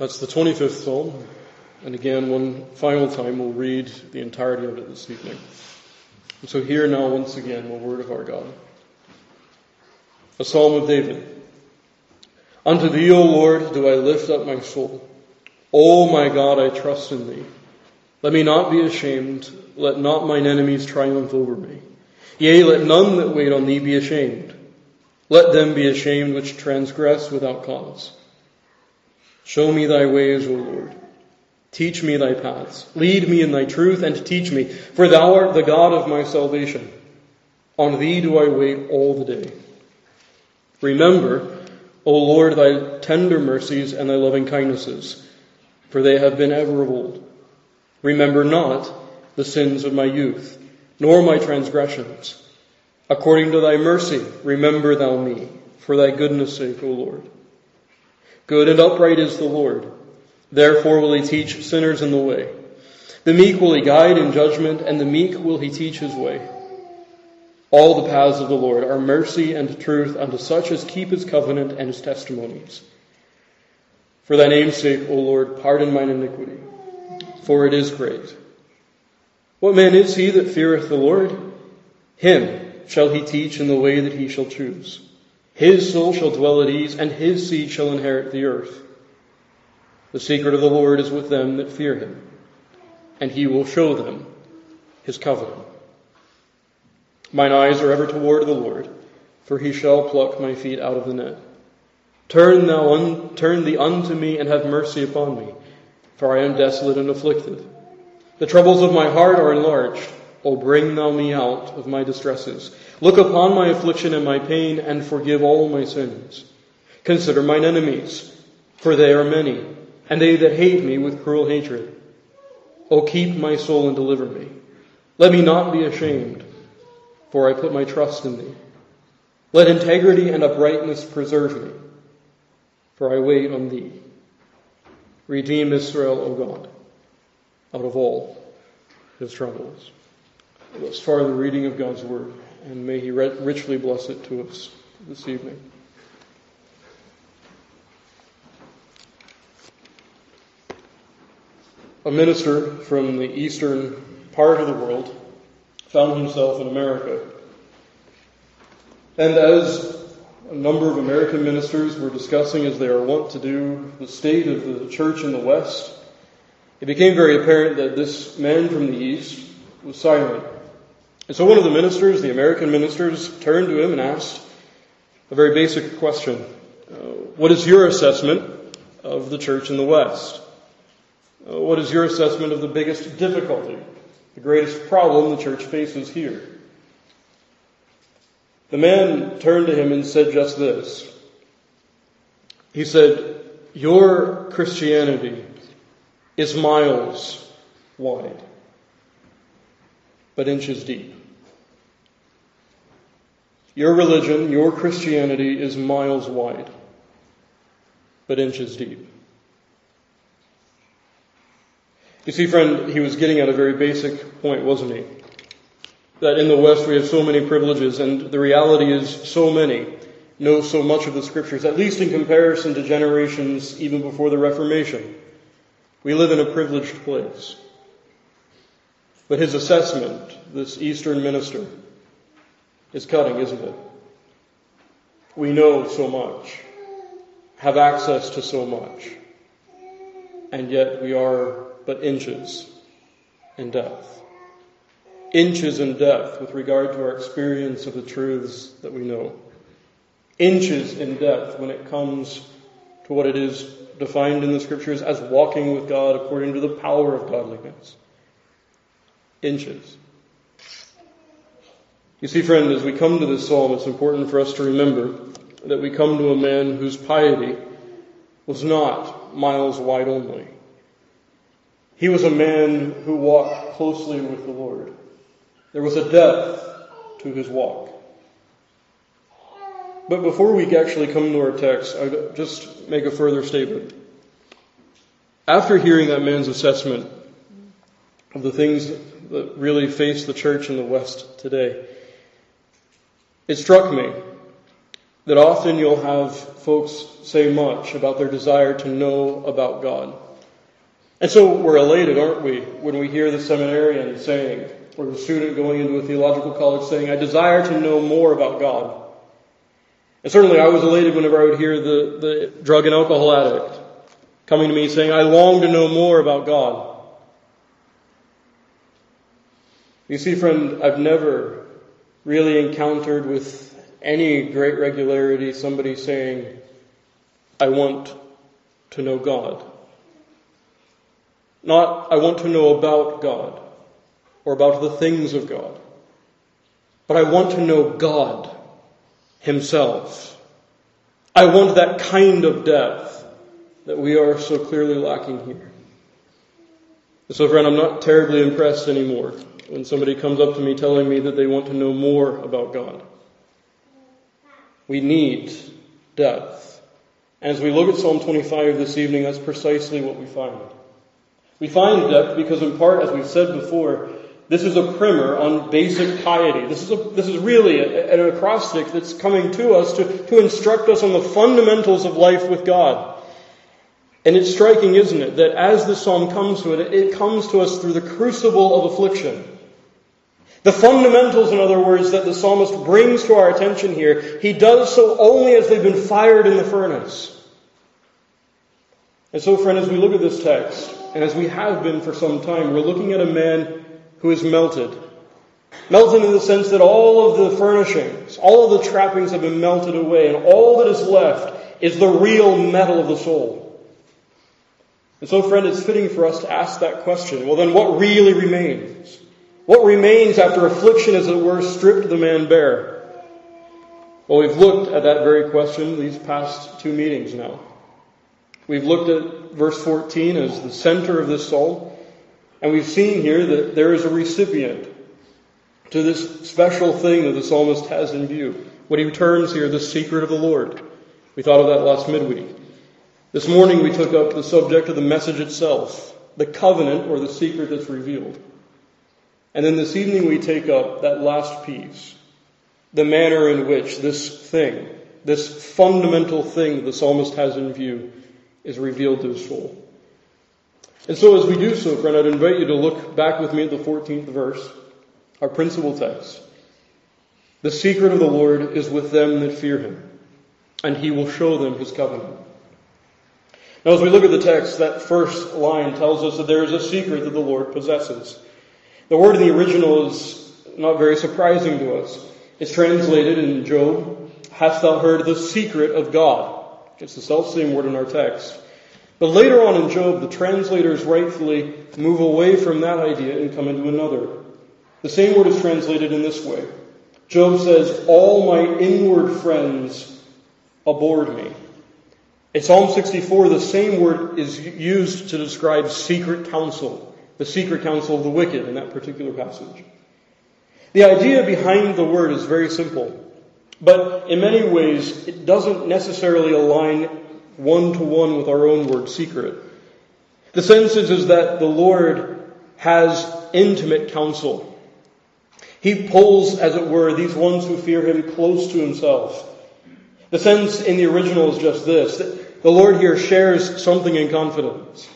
That's the 25th Psalm. And again, one final time, we'll read the entirety of it this evening. And so hear now once again the word of our God. A Psalm of David. Unto thee, O Lord, do I lift up my soul. O my God, I trust in thee. Let me not be ashamed. Let not mine enemies triumph over me. Yea, let none that wait on thee be ashamed. Let them be ashamed which transgress without cause. Show me thy ways, O Lord. Teach me thy paths. Lead me in thy truth and teach me. For thou art the God of my salvation. On thee do I wait all the day. Remember, O Lord, thy tender mercies and thy loving kindnesses, for they have been ever of old. Remember not the sins of my youth, nor my transgressions. According to thy mercy, remember thou me, for thy goodness' sake, O Lord. Good and upright is the Lord. Therefore will he teach sinners in the way. The meek will he guide in judgment, and the meek will he teach his way. All the paths of the Lord are mercy and truth unto such as keep his covenant and his testimonies. For thy name's sake, O Lord, pardon mine iniquity, for it is great. What man is he that feareth the Lord? Him shall he teach in the way that he shall choose. His soul shall dwell at ease, and his seed shall inherit the earth. The secret of the Lord is with them that fear him, and he will show them his covenant. Mine eyes are ever toward the Lord, for he shall pluck my feet out of the net. Turn thee unto me, and have mercy upon me, for I am desolate and afflicted. The troubles of my heart are enlarged. O bring thou me out of my distresses. Look upon my affliction and my pain, and forgive all my sins. Consider mine enemies, for they are many, and they that hate me with cruel hatred. O keep my soul and deliver me. Let me not be ashamed, for I put my trust in thee. Let integrity and uprightness preserve me, for I wait on thee. Redeem Israel, O God, out of all his troubles. Thus far the reading of God's word, and may he richly bless it to us this evening. A minister from the eastern part of the world found himself in America. And as a number of American ministers were discussing, as they are wont to do, the state of the church in the West, it became very apparent that this man from the East was silent. And so one of the ministers, the American ministers, turned to him and asked a very basic question. What is your assessment of the church in the West? What is your assessment of the biggest difficulty, the greatest problem the church faces here? The man turned to him and said just this. He said, your Christianity is miles wide, but inches deep. Your religion, your Christianity is miles wide, but inches deep. You see, friend, he was getting at a very basic point, wasn't he? That in the West we have so many privileges, and the reality is so many know so much of the Scriptures, at least in comparison to generations even before the Reformation. We live in a privileged place. But his assessment, this Eastern minister, is cutting, isn't it? We know so much, have access to so much, and yet we are but inches in depth. Inches in depth with regard to our experience of the truths that we know. Inches in depth when it comes to what it is defined in the Scriptures as walking with God according to the power of godliness. Inches. You see, friend, as we come to this psalm, it's important for us to remember that we come to a man whose piety was not miles wide only. He was a man who walked closely with the Lord. There was a depth to his walk. But before we actually come to our text, I'll just make a further statement. After hearing that man's assessment of the things that really face the church in the West today, it struck me that often you'll have folks say much about their desire to know about God. And so we're elated, aren't we, when we hear the seminarian saying, or the student going into a theological college saying, I desire to know more about God. And certainly I was elated whenever I would hear the drug and alcohol addict coming to me saying, I long to know more about God. You see, friend, I've never really encountered with any great regularity somebody saying, I want to know God. Not, I want to know about God or about the things of God, but I want to know God himself. I want that kind of depth that we are so clearly lacking here. And so, friend, I'm not terribly impressed anymore when somebody comes up to me telling me that they want to know more about God. We need depth. And as we look at Psalm 25 this evening, that's precisely what we find. We find depth because, in part, as we've said before, this is a primer on basic piety. This is really an acrostic that's coming to us to instruct us on the fundamentals of life with God. And it's striking, isn't it, that as the psalm comes to it, it comes to us through the crucible of affliction. The fundamentals, in other words, that the psalmist brings to our attention here, he does so only as they've been fired in the furnace. And so, friend, as we look at this text, and as we have been for some time, we're looking at a man who is melted. Melted in the sense that all of the furnishings, all of the trappings have been melted away, and all that is left is the real metal of the soul. And so, friend, it's fitting for us to ask that question. Well, then what really remains? What remains after affliction, as it were, stripped the man bare? Well, we've looked at that very question these past two meetings now. We've looked at verse 14 as the center of this psalm, and we've seen here that there is a recipient to this special thing that the psalmist has in view. What he terms here, the secret of the Lord. We thought of that last midweek. This morning we took up the subject of the message itself, the covenant or the secret that's revealed. And then this evening we take up that last piece, the manner in which this thing, this fundamental thing that the psalmist has in view, is revealed to his soul. And so as we do so, friend, I'd invite you to look back with me at the 14th verse, our principal text. The secret of the Lord is with them that fear him, and he will show them his covenant. Now, as we look at the text, that first line tells us that there is a secret that the Lord possesses. The word in the original is not very surprising to us. It's translated in Job, hast thou heard the secret of God? It's the self-same word in our text. But later on in Job, the translators rightfully move away from that idea and come into another. The same word is translated in this way. Job says, all my inward friends abhorred me. In Psalm 64, the same word is used to describe secret counsel. The secret counsel of the wicked in that particular passage. The idea behind the word is very simple, but in many ways it doesn't necessarily align one-to-one with our own word, secret. The sense is that the Lord has intimate counsel. He pulls, as it were, these ones who fear him close to himself. The sense in the original is just this, that the Lord here shares something in confidence.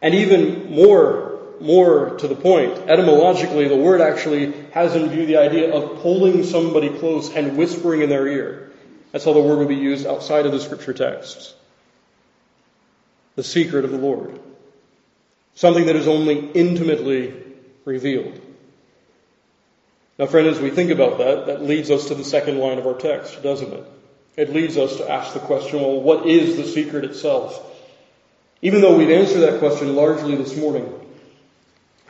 And even more to the point, etymologically, the word actually has in view the idea of pulling somebody close and whispering in their ear. That's how the word would be used outside of the scripture texts. The secret of the Lord. Something that is only intimately revealed. Now, friend, as we think about that, that leads us to the second line of our text, doesn't it? It leads us to ask the question, well, what is the secret itself? Even though we've answered that question largely this morning,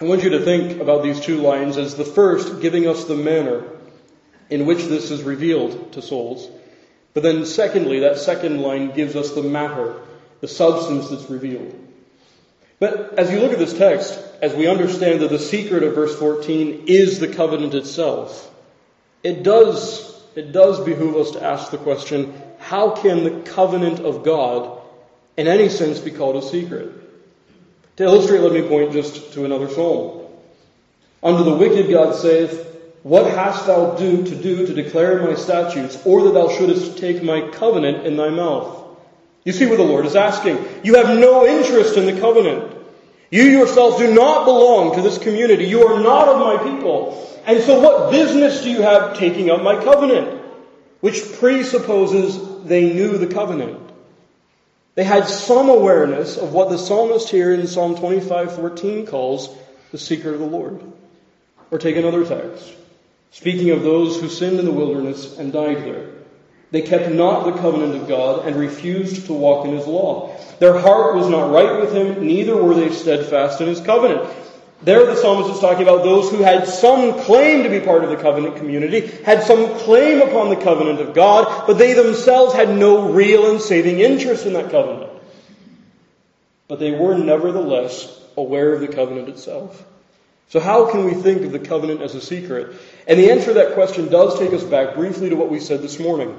I want you to think about these two lines as the first giving us the manner in which this is revealed to souls. But then secondly, that second line gives us the matter, the substance that's revealed. But as you look at this text, as we understand that the secret of verse 14 is the covenant itself, it does behoove us to ask the question, how can the covenant of God in any sense be called a secret? To illustrate, let me point just to another psalm. Unto the wicked God saith, What hast thou do to declare my statutes, or that thou shouldest take my covenant in thy mouth? You see what the Lord is asking. You have no interest in the covenant. You yourselves do not belong to this community. You are not of my people. And so what business do you have taking up my covenant? Which presupposes they knew the covenant. They had some awareness of what the psalmist here in Psalm 25:14 calls the secret of the Lord. Or take another text, speaking of those who sinned in the wilderness and died there. They kept not the covenant of God and refused to walk in his law. Their heart was not right with him, neither were they steadfast in his covenant. There the psalmist is talking about those who had some claim to be part of the covenant community, had some claim upon the covenant of God, but they themselves had no real and saving interest in that covenant. But they were nevertheless aware of the covenant itself. So how can we think of the covenant as a secret? And the answer to that question does take us back briefly to what we said this morning.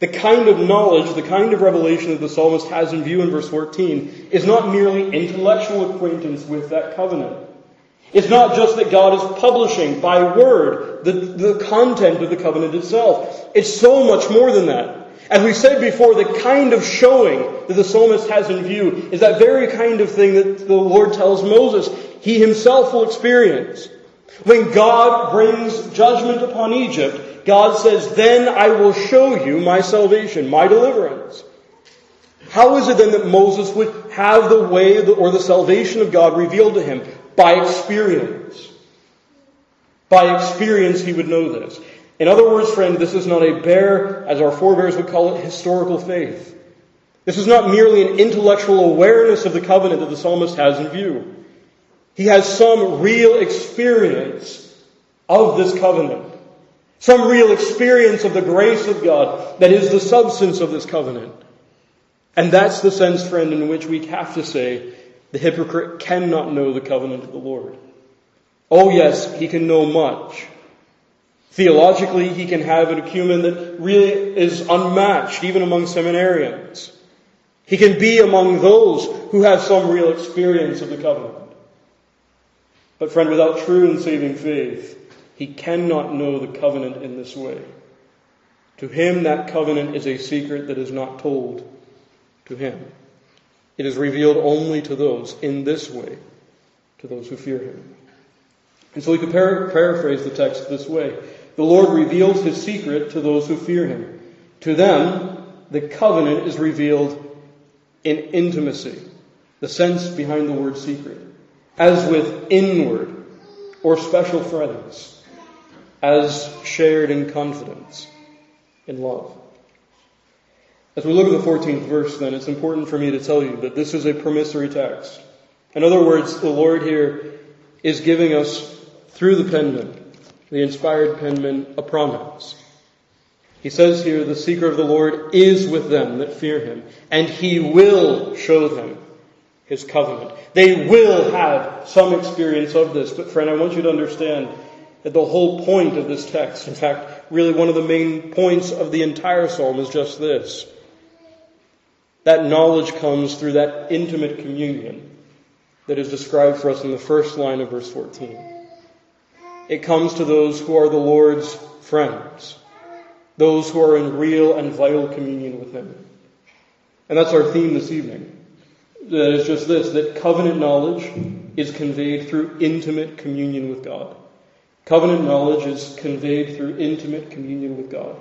The kind of knowledge, the kind of revelation that the psalmist has in view in verse 14 is not merely intellectual acquaintance with that covenant. It's not just that God is publishing by word the content of the covenant itself. It's so much more than that. As we said before, the kind of showing that the psalmist has in view is that very kind of thing that the Lord tells Moses he himself will experience. When God brings judgment upon Egypt, God says, "Then I will show you my salvation, my deliverance." How is it then that Moses would have the way or the salvation of God revealed to him? By experience. By experience he would know this. In other words, friend, this is not a bare, as our forebears would call it, historical faith. This is not merely an intellectual awareness of the covenant that the psalmist has in view. He has some real experience of this covenant. Some real experience of the grace of God that is the substance of this covenant. And that's the sense, friend, in which we have to say, the hypocrite cannot know the covenant of the Lord. Oh yes, he can know much. Theologically, he can have an acumen that really is unmatched, even among seminarians. He can be among those who have some real experience of the covenant. But friend, without true and saving faith, he cannot know the covenant in this way. To him, that covenant is a secret that is not told to him. It is revealed only to those in this way, to those who fear him. And so we could paraphrase the text this way. The Lord reveals his secret to those who fear him. To them, the covenant is revealed in intimacy, the sense behind the word secret, as with inward or special friends, as shared in confidence, in love. As we look at the 14th verse, then, it's important for me to tell you that this is a permissory text. In other words, the Lord here is giving us, through the penman, the inspired penman, a promise. He says here, the secret of the Lord is with them that fear him, and he will show them his covenant. They will have some experience of this. But friend, I want you to understand that the whole point of this text, in fact, really one of the main points of the entire psalm is just this. That knowledge comes through that intimate communion that is described for us in the first line of verse 14. It comes to those who are the Lord's friends, those who are in real and vital communion with him. And that's our theme this evening. That is just this, that covenant knowledge is conveyed through intimate communion with God. Covenant knowledge is conveyed through intimate communion with God.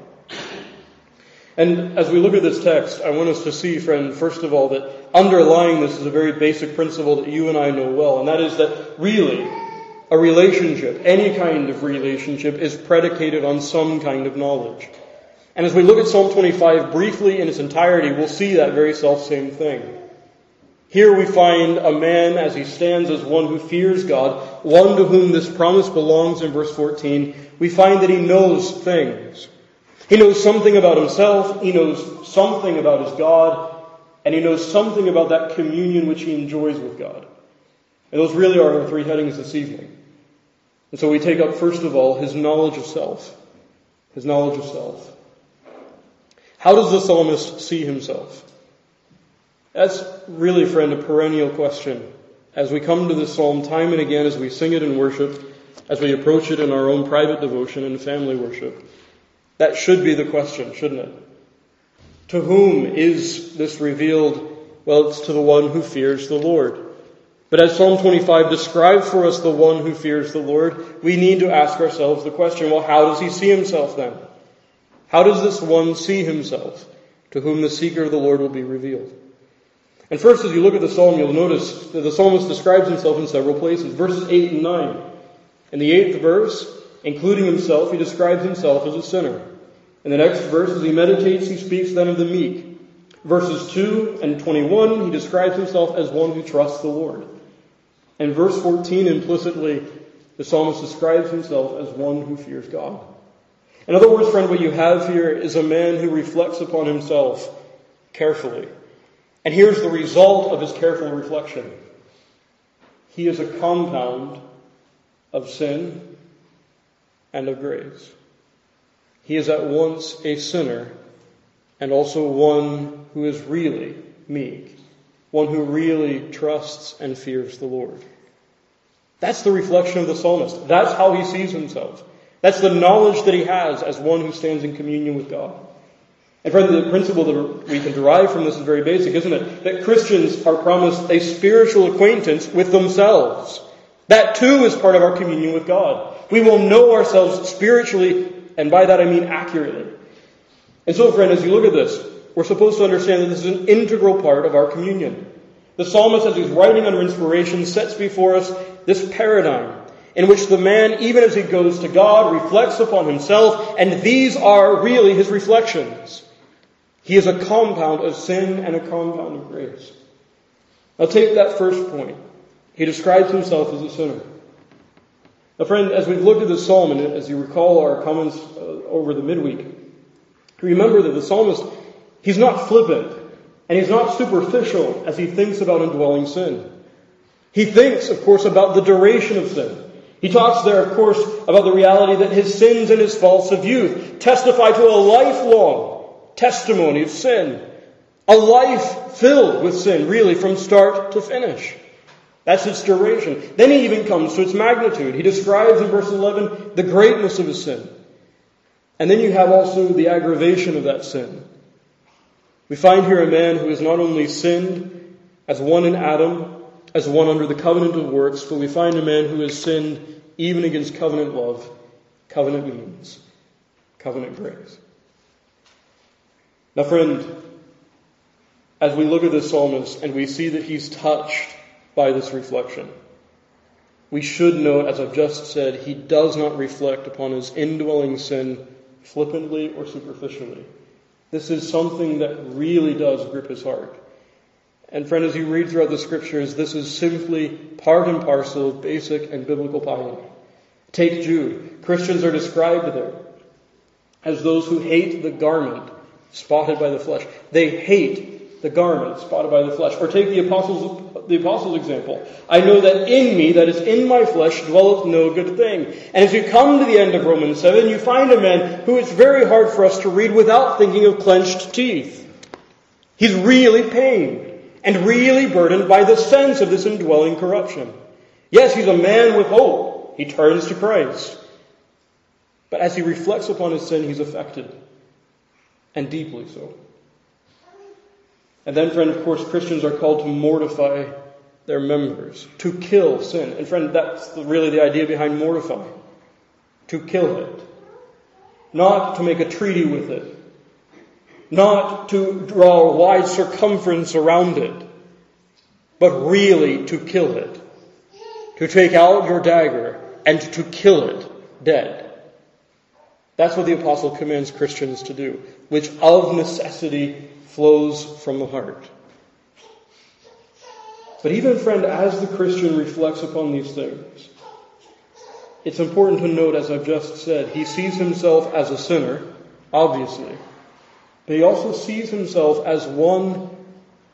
And as we look at this text, I want us to see, friend, first of all, that underlying this is a very basic principle that you and I know well. And that is that really a relationship, any kind of relationship, is predicated on some kind of knowledge. And as we look at Psalm 25 briefly in its entirety, we'll see that very selfsame thing. Here we find a man as he stands as one who fears God, one to whom this promise belongs in verse 14. We find that he knows things. He knows something about himself, he knows something about his God, and he knows something about that communion which he enjoys with God. And those really are our three headings this evening. And so we take up, first of all, his knowledge of self. His knowledge of self. How does the psalmist see himself? That's really, friend, a perennial question. As we come to this psalm time and again, as we sing it in worship, as we approach it in our own private devotion and family worship. That should be the question, shouldn't it? To whom is this revealed? Well, it's to the one who fears the Lord. But as Psalm 25 describes for us the one who fears the Lord, we need to ask ourselves the question, well, how does he see himself then? How does this one see himself, to whom the seeker of the Lord will be revealed? And first, as you look at the psalm, you'll notice that the psalmist describes himself in several places. Verses 8 and 9. In the 8th verse, including himself, he describes himself as a sinner. In the next verse, as he meditates, he speaks then of the meek. Verses 2 and 21, he describes himself as one who trusts the Lord. And verse 14, implicitly, the psalmist describes himself as one who fears God. In other words, friend, what you have here is a man who reflects upon himself carefully. And here's the result of his careful reflection. He is a compound of sin and of grace. He is at once a sinner and also one who is really meek, one who really trusts and fears the Lord. That's the reflection of the psalmist. That's how he sees himself. That's the knowledge that he has as one who stands in communion with God. And friend, the principle that we can derive from this is very basic, isn't it? That Christians are promised a spiritual acquaintance with themselves. That too is part of our communion with God. We will know ourselves spiritually, and by that I mean accurately. And so, friend, as you look at this, we're supposed to understand that this is an integral part of our communion. The psalmist, as he's writing under inspiration, sets before us this paradigm in which the man, even as he goes to God, reflects upon himself, and these are really his reflections. He is a compound of sin and a compound of grace. Now take that first point. He describes himself as a sinner. Now friend, as we've looked at this psalm, and as you recall our comments over the midweek, remember that the psalmist, he's not flippant, and he's not superficial as he thinks about indwelling sin. He thinks, of course, about the duration of sin. He talks there, of course, about the reality that his sins and his faults of youth testify to a lifelong testimony of sin. A life filled with sin, really, from start to finish. That's its duration. Then he even comes to its magnitude. He describes in verse 11 the greatness of his sin. And then you have also the aggravation of that sin. We find here a man who has not only sinned as one in Adam, as one under the covenant of works, but we find a man who has sinned even against covenant love, covenant means, covenant grace. Now friend, as we look at this psalmist and we see that he's touched by this reflection, we should note, as I've just said, he does not reflect upon his indwelling sin flippantly or superficially. This is something that really does grip his heart. And friend, as you read throughout the scriptures, this is simply part and parcel of basic and biblical piety. Take Jude. Christians are described there as those who hate the garment spotted by the flesh. They hate the garment spotted by the flesh. Or take the apostles' example. I know that in me, that is in my flesh, dwelleth no good thing. And as you come to the end of Romans 7, you find a man who it's very hard for us to read without thinking of clenched teeth. He's really pained and really burdened by the sense of this indwelling corruption. Yes, he's a man with hope. He turns to Christ. But as he reflects upon his sin, he's affected. And deeply so. And then, friend, of course, Christians are called to mortify their members, to kill sin. And friend, that's really the idea behind mortifying. To kill it. Not to make a treaty with it. Not to draw a wide circumference around it. But really to kill it. To take out your dagger and to kill it dead. That's what the apostle commands Christians to do, which of necessity flows from the heart. But even, friend, as the Christian reflects upon these things, it's important to note, as I've just said, he sees himself as a sinner, obviously, but he also sees himself as one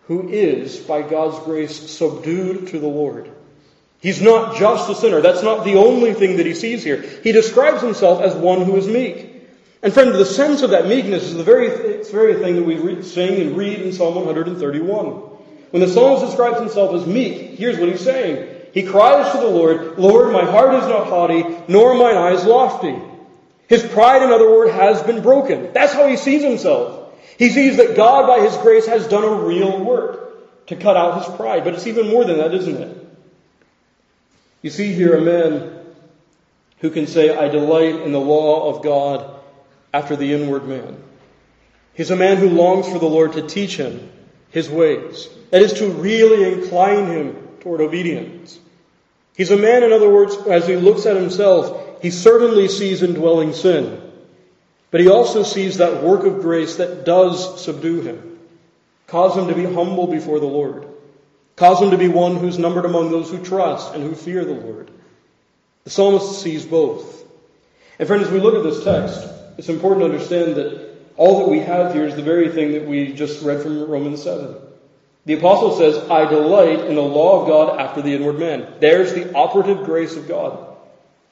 who is, by God's grace, subdued to the Lord. He's not just a sinner. That's not the only thing that he sees here. He describes himself as one who is meek. And friend, the sense of that meekness is the very thing that we sing and read in Psalm 131. When the psalmist describes himself as meek, here's what he's saying. He cries to the Lord, "Lord, my heart is not haughty, nor mine eyes lofty." His pride, in other words, has been broken. That's how he sees himself. He sees that God, by his grace, has done a real work to cut out his pride. But it's even more than that, isn't it? You see here a man who can say, "I delight in the law of God after the inward man." He's a man who longs for the Lord to teach him his ways. That is, to really incline him toward obedience. He's a man, in other words, as he looks at himself, he certainly sees indwelling sin. But he also sees that work of grace that does subdue him, cause him to be humble before the Lord, cause him to be one who's numbered among those who trust and who fear the Lord. The psalmist sees both. And friends, as we look at this text, it's important to understand that all that we have here is the very thing that we just read from Romans 7. The apostle says, "I delight in the law of God after the inward man." There's the operative grace of God.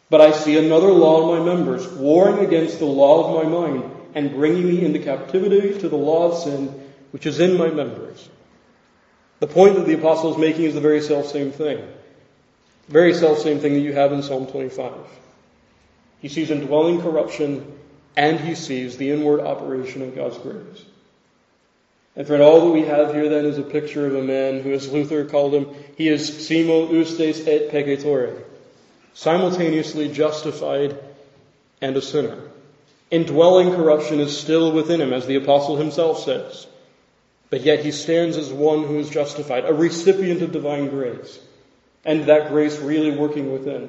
"But I see another law in my members, warring against the law of my mind and bringing me into captivity to the law of sin, which is in my members." The point that the apostle is making is the very self-same thing. Very self-same thing that you have in Psalm 25. He sees indwelling corruption, and he sees the inward operation of God's grace. And friend, all that we have here then is a picture of a man who, as Luther called him, he is simul ustes et peccatore, simultaneously justified and a sinner. Indwelling corruption is still within him, as the apostle himself says. But yet he stands as one who is justified, a recipient of divine grace, and that grace really working within.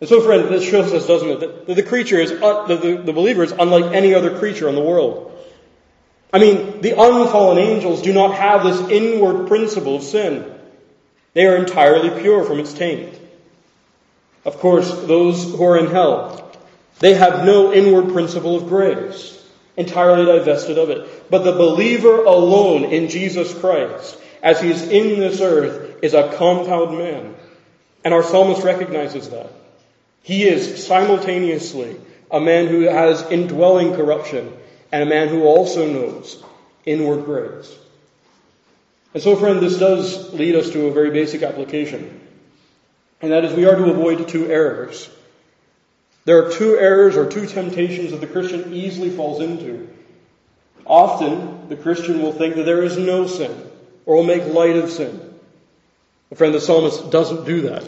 And so, friend, this shows us, doesn't it, that the creature is the believer is unlike any other creature in the world. I mean, the unfallen angels do not have this inward principle of sin. They are entirely pure from its taint. Of course, those who are in hell, they have no inward principle of grace, entirely divested of it. But the believer alone in Jesus Christ, as he is in this earth, is a compound man. And our psalmist recognizes that. He is simultaneously a man who has indwelling corruption and a man who also knows inward grace. And so, friend, this does lead us to a very basic application. And that is, we are to avoid two errors. There are two errors or two temptations that the Christian easily falls into. Often, the Christian will think that there is no sin, or will make light of sin. But friend, the psalmist doesn't do that.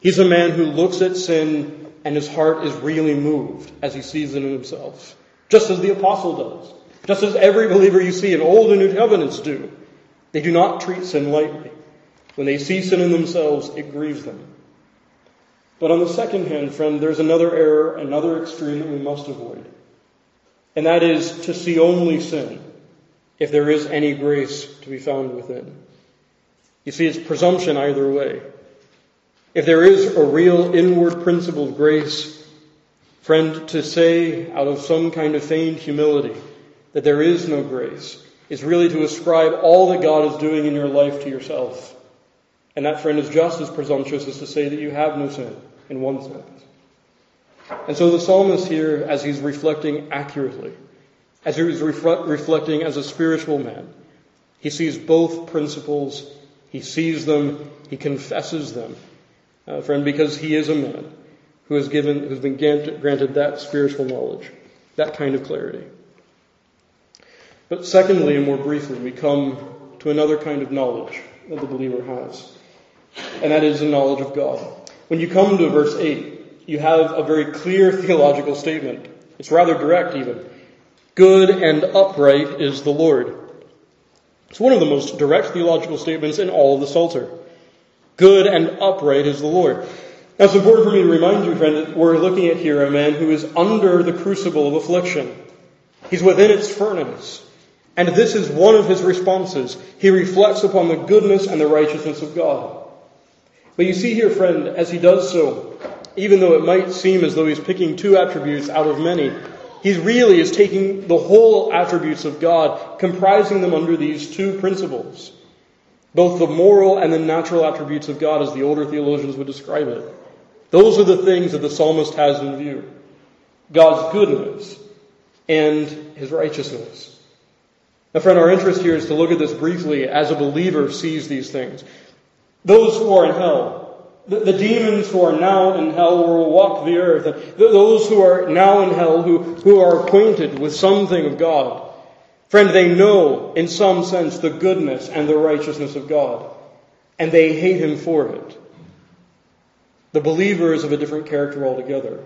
He's a man who looks at sin and his heart is really moved as he sees it in himself. Just as the apostle does. Just as every believer you see in Old and New Covenants do. They do not treat sin lightly. When they see sin in themselves, it grieves them. But on the second hand, friend, there's another error, another extreme that we must avoid. And that is to see only sin, if there is any grace to be found within. You see, it's presumption either way. If there is a real inward principle of grace, friend, to say out of some kind of feigned humility that there is no grace is really to ascribe all that God is doing in your life to yourself. And that, friend, is just as presumptuous as to say that you have no sin in one sense. And so the psalmist here, as he's reflecting accurately, as he was reflecting as a spiritual man, he sees both principles, he sees them, he confesses them. Friend, because he is a man who has been granted that spiritual knowledge, that kind of clarity. But secondly, and more briefly, we come to another kind of knowledge that the believer has, and that is the knowledge of God. When you come to verse 8, you have a very clear theological statement. It's rather direct, even. "Good and upright is the Lord." It's one of the most direct theological statements in all of the Psalter. "Good and upright is the Lord." Now, it's important for me to remind you, friend, that we're looking at here a man who is under the crucible of affliction. He's within its furnace. And this is one of his responses. He reflects upon the goodness and the righteousness of God. But you see here, friend, as he does so, even though it might seem as though he's picking two attributes out of many, he really is taking the whole attributes of God, comprising them under these two principles. Both the moral and the natural attributes of God, as the older theologians would describe it. Those are the things that the psalmist has in view. God's goodness and his righteousness. Now, friend, our interest here is to look at this briefly as a believer sees these things. Those who are in hell, the demons who are now in hell will walk the earth. Those who are now in hell, who are acquainted with something of God, friend, they know in some sense the goodness and the righteousness of God, and they hate Him for it. The believer is of a different character altogether.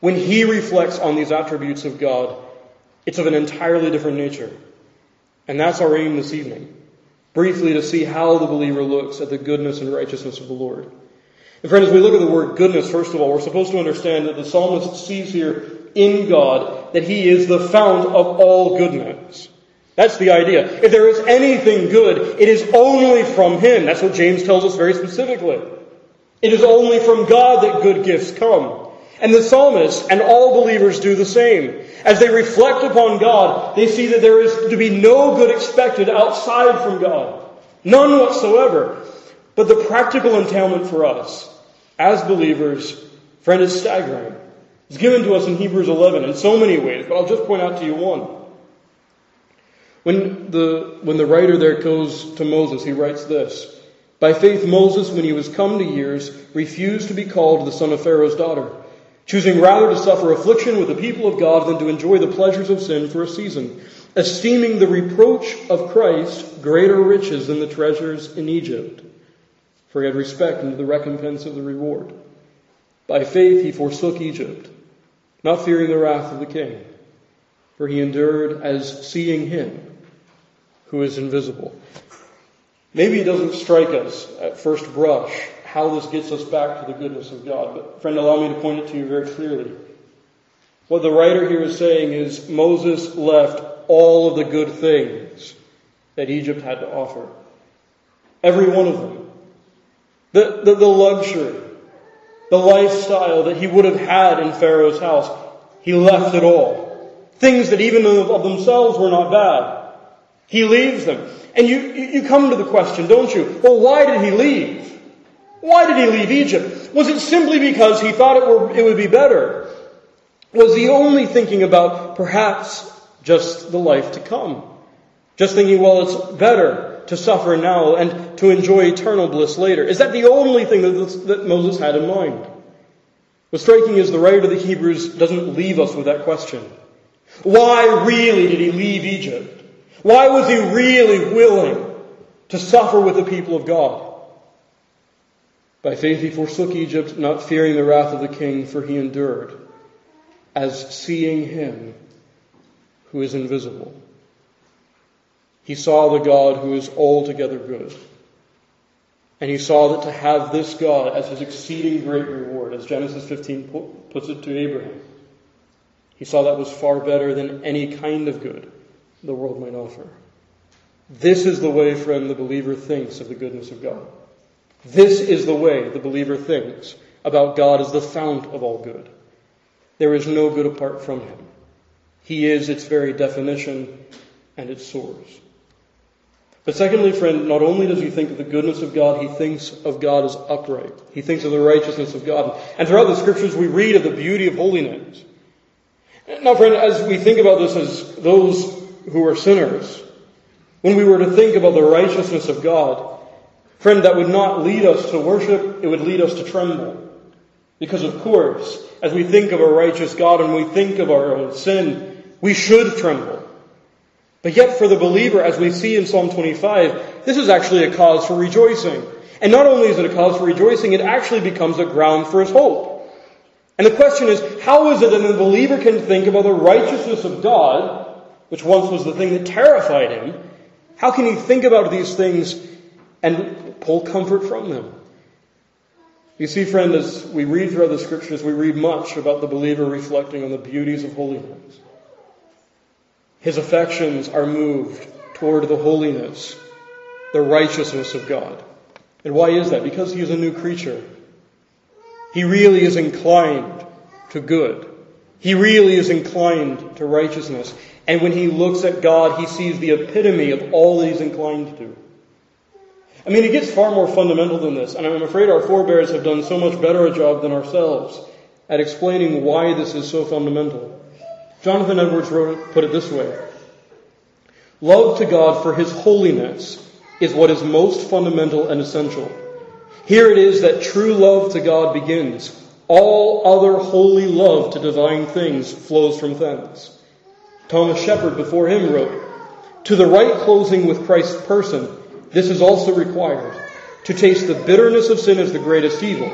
When he reflects on these attributes of God, it's of an entirely different nature. And that's our aim this evening, briefly to see how the believer looks at the goodness and righteousness of the Lord. And friends, as we look at the word goodness, first of all, we're supposed to understand that the psalmist sees here in God that He is the fount of all goodness. That's the idea. If there is anything good, it is only from Him. That's what James tells us very specifically. It is only from God that good gifts come. And the psalmist and all believers do the same. As they reflect upon God, they see that there is to be no good expected outside from God. None whatsoever. But the practical entailment for us, as believers, friend, is staggering. It's given to us in Hebrews 11 in so many ways, but I'll just point out to you one. When the writer there goes to Moses, he writes this: "By faith Moses, when he was come to years, refused to be called the son of Pharaoh's daughter, choosing rather to suffer affliction with the people of God than to enjoy the pleasures of sin for a season, esteeming the reproach of Christ greater riches than the treasures in Egypt, for he had respect unto the recompense of the reward. By faith he forsook Egypt, not fearing the wrath of the king, for he endured as seeing Him who is invisible." Maybe it doesn't strike us at first brush how this gets us back to the goodness of God. But friend, allow me to point it to you very clearly. What the writer here is saying is Moses left all of the good things that Egypt had to offer. Every one of them. The luxury, the lifestyle that he would have had in Pharaoh's house, he left it all. Things that even of themselves were not bad. He leaves them. And you come to the question, don't you? Well, why did he leave? Why did he leave Egypt? Was it simply because he thought it would be better? Was he only thinking about perhaps just the life to come? Just thinking, well, it's better to suffer now and to enjoy eternal bliss later. Is that the only thing that Moses had in mind? What's striking is the writer of the Hebrews doesn't leave us with that question. Why really did he leave Egypt? Why was he really willing to suffer with the people of God? By faith he forsook Egypt, not fearing the wrath of the king, for he endured as seeing Him who is invisible. He saw the God who is altogether good. And he saw that to have this God as His exceeding great reward, as Genesis 15 puts it to Abraham, he saw that was far better than any kind of good the world might offer. This is the way, friend, the believer thinks of the goodness of God. This is the way the believer thinks about God as the fount of all good. There is no good apart from Him. He is its very definition and its source. But secondly, friend, not only does he think of the goodness of God, he thinks of God as upright. He thinks of the righteousness of God. And throughout the Scriptures we read of the beauty of holiness. Now, friend, as we think about this as those who are sinners, when we were to think about the righteousness of God, friend, that would not lead us to worship, it would lead us to tremble. Because of course, as we think of a righteous God and we think of our own sin, we should tremble. But yet for the believer, as we see in Psalm 25, this is actually a cause for rejoicing. And not only is it a cause for rejoicing, it actually becomes a ground for his hope. And the question is, how is it that the believer can think about the righteousness of God, which once was the thing that terrified him? How can he think about these things and pull comfort from them? You see, friend, as we read throughout the Scriptures, we read much about the believer reflecting on the beauties of holiness. His affections are moved toward the holiness, the righteousness of God. And why is that? Because he is a new creature. He really is inclined to good. He really is inclined to righteousness. And when he looks at God, he sees the epitome of all that he's inclined to. I mean, it gets far more fundamental than this, and I'm afraid our forebears have done so much better a job than ourselves at explaining why this is so fundamental. Jonathan Edwards put it this way: "Love to God for His holiness is what is most fundamental and essential. Here it is that true love to God begins. All other holy love to divine things flows from thence. Thomas Shepard before him wrote, "To the right closing with Christ's person, this is also required. To taste the bitterness of sin is the greatest evil.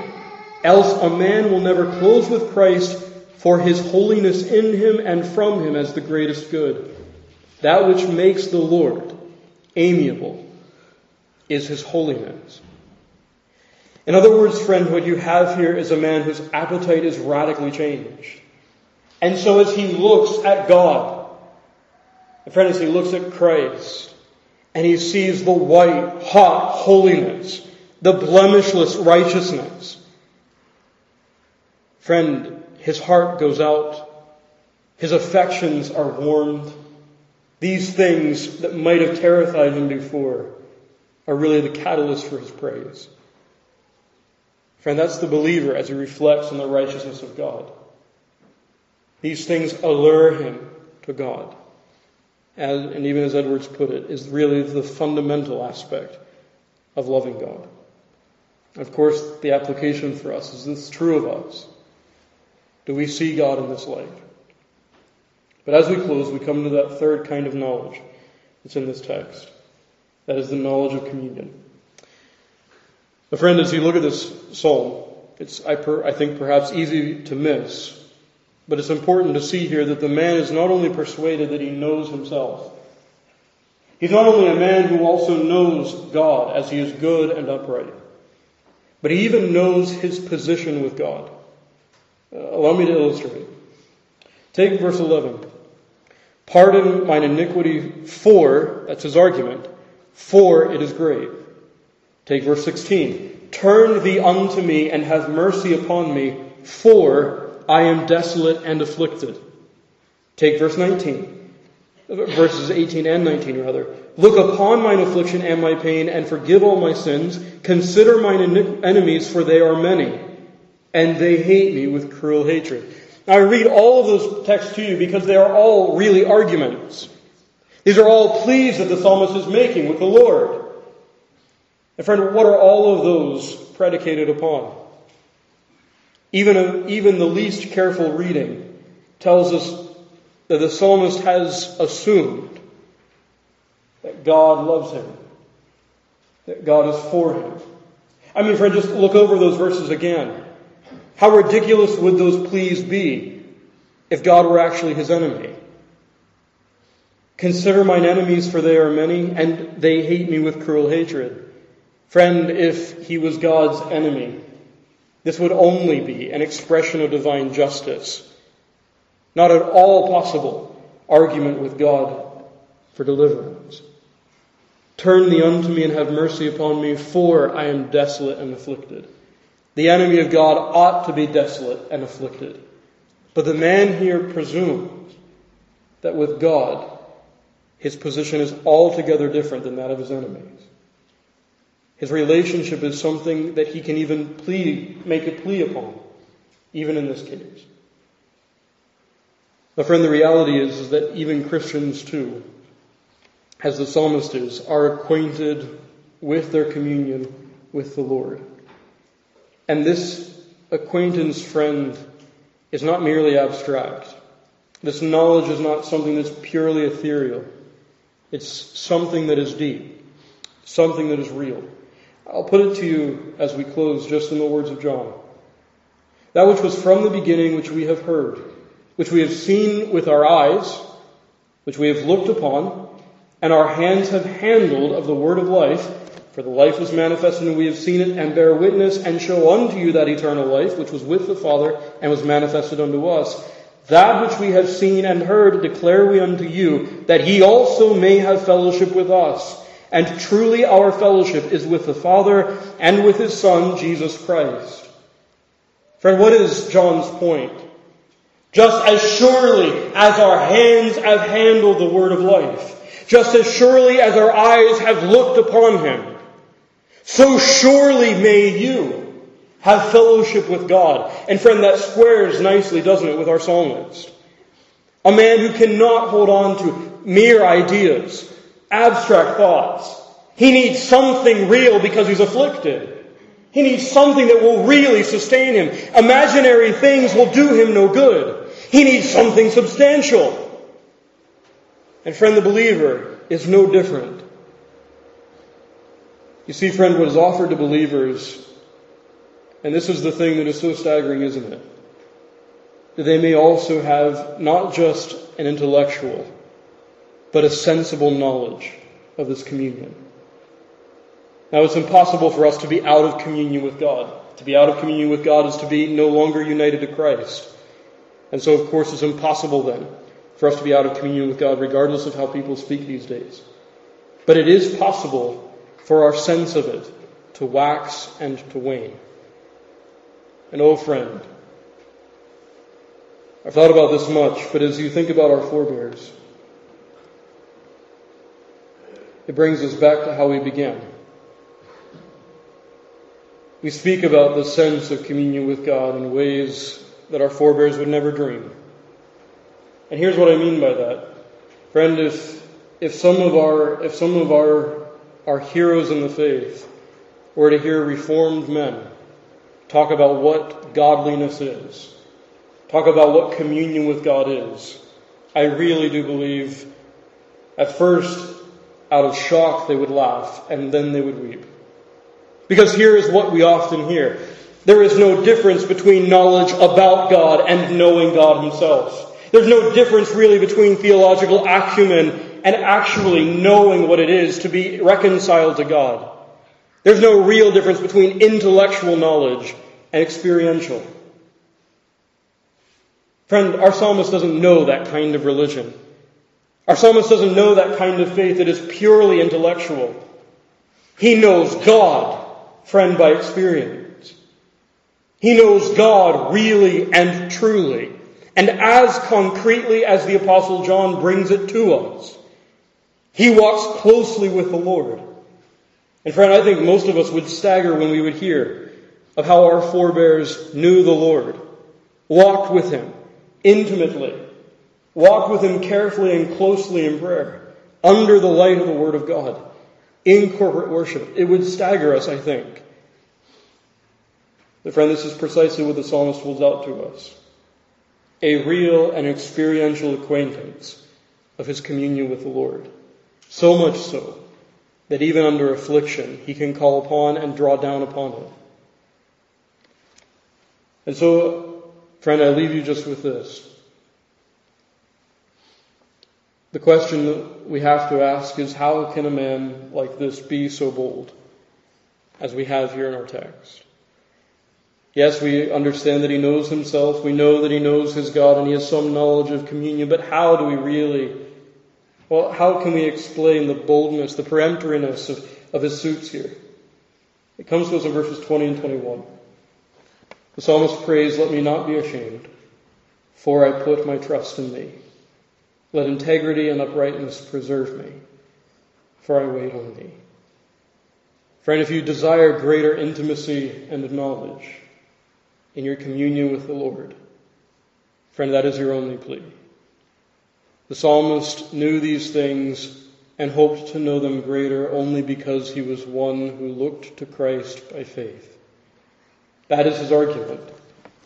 Else a man will never close with Christ, for his holiness in him and from him as the greatest good. That which makes the Lord amiable is his holiness." In other words, friend, what you have here is a man whose appetite is radically changed. And so as he looks at God, and friend, as he looks at Christ, and he sees the white, hot holiness, the blemishless righteousness, friend, his heart goes out. His affections are warmed. These things that might have terrified him before are really the catalyst for his praise. Friend, that's the believer as he reflects on the righteousness of God. These things allure him to God. And even as Edwards put it, is really the fundamental aspect of loving God. Of course, the application for us is this true of us. Do we see God in this light? But as we close, we come to that third kind of knowledge that's in this text. That is the knowledge of communion. But friend, as you look at this psalm, it's, I think, perhaps easy to miss. But it's important to see here that the man is not only persuaded that he knows himself. He's not only a man who also knows God as he is good and upright. But he even knows his position with God. Allow me to illustrate. Take verse 11. "Pardon mine iniquity, for," that's his argument, "for it is great." Take verse 16. "Turn thee unto me and have mercy upon me, for I am desolate and afflicted." Take verse 19. Verses 18 and 19 rather. "Look upon mine affliction and my pain and forgive all my sins. Consider mine enemies, for they are many, and they hate me with cruel hatred." Now I read all of those texts to you because they are all really arguments. These are all pleas that the psalmist is making with the Lord. And friend, what are all of those predicated upon? Even the least careful reading tells us that the psalmist has assumed that God loves him, that God is for him. I mean, friend, just look over those verses again. How ridiculous would those pleas be if God were actually his enemy? "Consider mine enemies, for they are many, and they hate me with cruel hatred." Friend, if he was God's enemy, this would only be an expression of divine justice. Not at all possible argument with God for deliverance. "Turn thee unto me and have mercy upon me, for I am desolate and afflicted." The enemy of God ought to be desolate and afflicted. But the man here presumes that with God, his position is altogether different than that of his enemies. His relationship is something that he can even make a plea upon, even in this case. But friend, the reality is that even Christians too, as the psalmist is, are acquainted with their communion with the Lord. And this acquaintance, friend, is not merely abstract. This knowledge is not something that's purely ethereal. It's something that is deep, something that is real. I'll put it to you as we close just in the words of John. "That which was from the beginning, which we have heard, which we have seen with our eyes, which we have looked upon, and our hands have handled of the word of life, for the life was manifested, and we have seen it, and bear witness, and show unto you that eternal life, which was with the Father, and was manifested unto us. That which we have seen and heard declare we unto you, that ye also may have fellowship with us. And truly our fellowship is with the Father and with his Son, Jesus Christ." Friend, what is John's point? Just as surely as our hands have handled the word of life, just as surely as our eyes have looked upon him, so surely may you have fellowship with God. And friend, that squares nicely, doesn't it, with our psalmist? A man who cannot hold on to mere ideas, abstract thoughts. He needs something real because he's afflicted. He needs something that will really sustain him. Imaginary things will do him no good. He needs something substantial. And friend, the believer is no different. You see, friend, what is offered to believers, and this is the thing that is so staggering, isn't it? That they may also have not just an intellectual, but a sensible knowledge of this communion. Now, it's impossible for us to be out of communion with God. To be out of communion with God is to be no longer united to Christ. And so, of course, it's impossible then for us to be out of communion with God, regardless of how people speak these days. But it is possible for our sense of it to wax and to wane. And oh, friend, I've thought about this much, but as you think about our forebears, it brings us back to how we began. We speak about the sense of communion with God in ways that our forebears would never dream. And here's what I mean by that. Friend, if some of our heroes in the faith were to hear Reformed men talk about what godliness is, talk about what communion with God is, I really do believe at first, out of shock, they would laugh and then they would weep. Because here is what we often hear. There is no difference between knowledge about God and knowing God himself. There's no difference really between theological acumen and actually knowing what it is to be reconciled to God. There's no real difference between intellectual knowledge and experiential. Friend, our psalmist doesn't know that kind of religion. Our psalmist doesn't know that kind of faith that is purely intellectual. He knows God, friend, by experience. He knows God really and truly, and as concretely as the Apostle John brings it to us. He walks closely with the Lord. And friend, I think most of us would stagger when we would hear of how our forebears knew the Lord, walked with him intimately, walked with him carefully and closely in prayer, under the light of the Word of God, in corporate worship. It would stagger us, I think. But friend, this is precisely what the psalmist holds out to us. A real and experiential acquaintance of his communion with the Lord. So much so that even under affliction, he can call upon and draw down upon him. And so, friend, I leave you just with this. The question that we have to ask is, how can a man like this be so bold as we have here in our text? Yes, we understand that he knows himself. We know that he knows his God and he has some knowledge of communion. But how do we really, well, how can we explain the boldness, the peremptoriness of his suits here? It comes to us in verses 20 and 21. The psalmist prays, "Let me not be ashamed, for I put my trust in thee. Let integrity and uprightness preserve me, for I wait on thee." Friend, if you desire greater intimacy and knowledge in your communion with the Lord, friend, that is your only plea. The psalmist knew these things and hoped to know them greater only because he was one who looked to Christ by faith. That is his argument.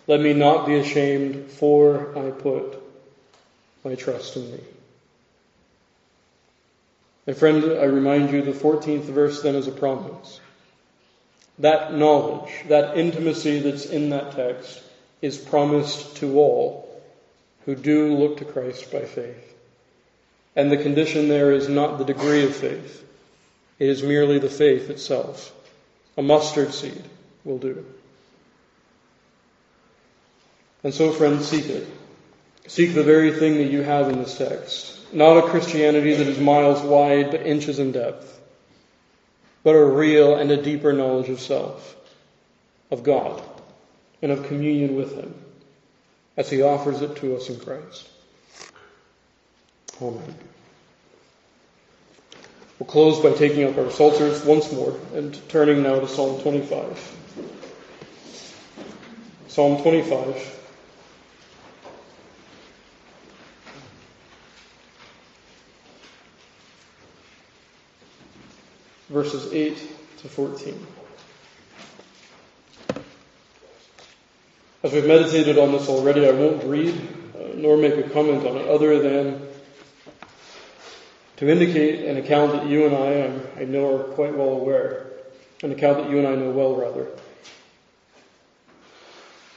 Let me not be ashamed, for I put my trust in thee. And friend, I remind you, the 14th verse then is a promise. That knowledge, that intimacy that's in that text is promised to all who do look to Christ by faith. And the condition there is not the degree of faith. It is merely the faith itself. A mustard seed will do. And so, friend, seek it. Seek the very thing that you have in this text. Not a Christianity that is miles wide but inches in depth, but a real and a deeper knowledge of self, of God, and of communion with him as he offers it to us in Christ. Amen. We'll close by taking up our psalters once more and turning now to Psalm 25. Psalm 25. Verses 8 to 14. As we've meditated on this already, I won't read nor make a comment on it other than to indicate an account that you and I know are quite well aware. An account that you and I know well, rather.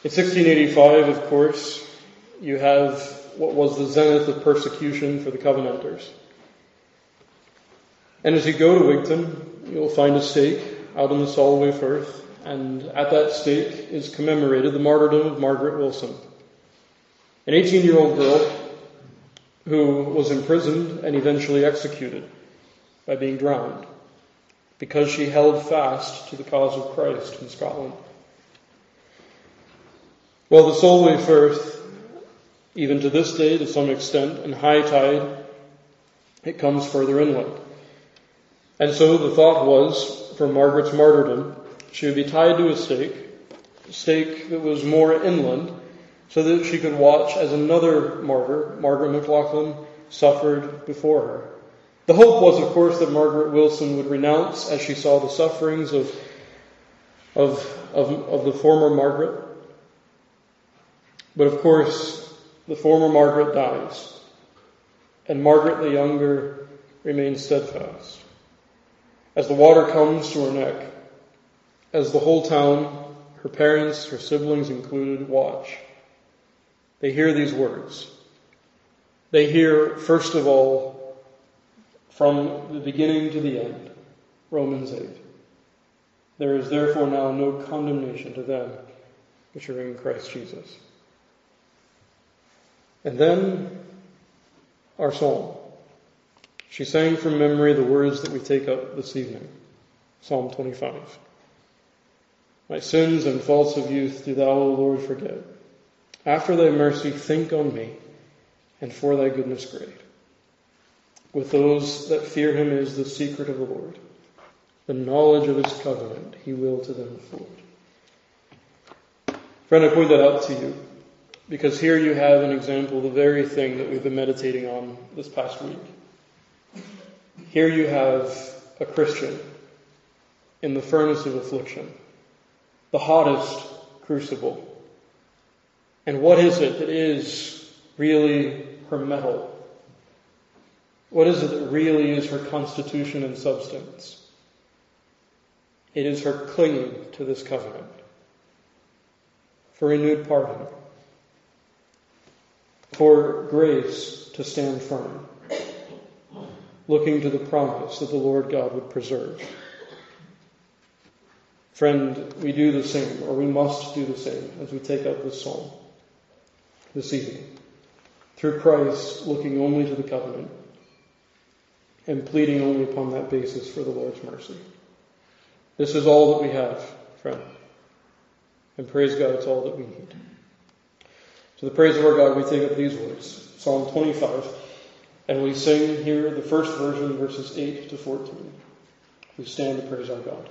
In 1685, of course, you have what was the zenith of persecution for the Covenanters. And as you go to Wigton, you'll find a stake out on the Solway Firth, and at that stake is commemorated the martyrdom of Margaret Wilson, an 18-year-old girl who was imprisoned and eventually executed by being drowned because she held fast to the cause of Christ in Scotland. Well, the Solway Firth, even to this day, to some extent, in high tide, it comes further inland. And so the thought was, for Margaret's martyrdom, she would be tied to a stake that was more inland, so that she could watch as another martyr, Margaret McLaughlin, suffered before her. The hope was, of course, that Margaret Wilson would renounce as she saw the sufferings of the former Margaret. But of course, the former Margaret dies, and Margaret the younger remains steadfast. As the water comes to her neck, as the whole town, her parents, her siblings included, watch, they hear these words. They hear, first of all, from the beginning to the end, Romans 8. There is therefore now no condemnation to them which are in Christ Jesus. And then our psalm. She sang from memory the words that we take up this evening. Psalm 25. My sins and faults of youth do thou, O Lord, forget. After thy mercy, think on me, and for thy goodness great. With those that fear him is the secret of the Lord. The knowledge of his covenant he will to them afford. Friend, I point that out to you, because here you have an example of the very thing that we've been meditating on this past week. Here you have a Christian in the furnace of affliction, the hottest crucible. And what is it that is really her metal? What is it that really is her constitution and substance? It is her clinging to this covenant for renewed pardon, for grace to stand firm, looking to the promise that the Lord God would preserve. Friend, we do the same, or we must do the same, as we take up this psalm this evening, through Christ, looking only to the covenant and pleading only upon that basis for the Lord's mercy. This is all that we have, friend. And praise God, it's all that we need. To the praise of our God, we take up these words, Psalm 25, and we sing here the first version, verses 8 to 14. We stand to praise our God.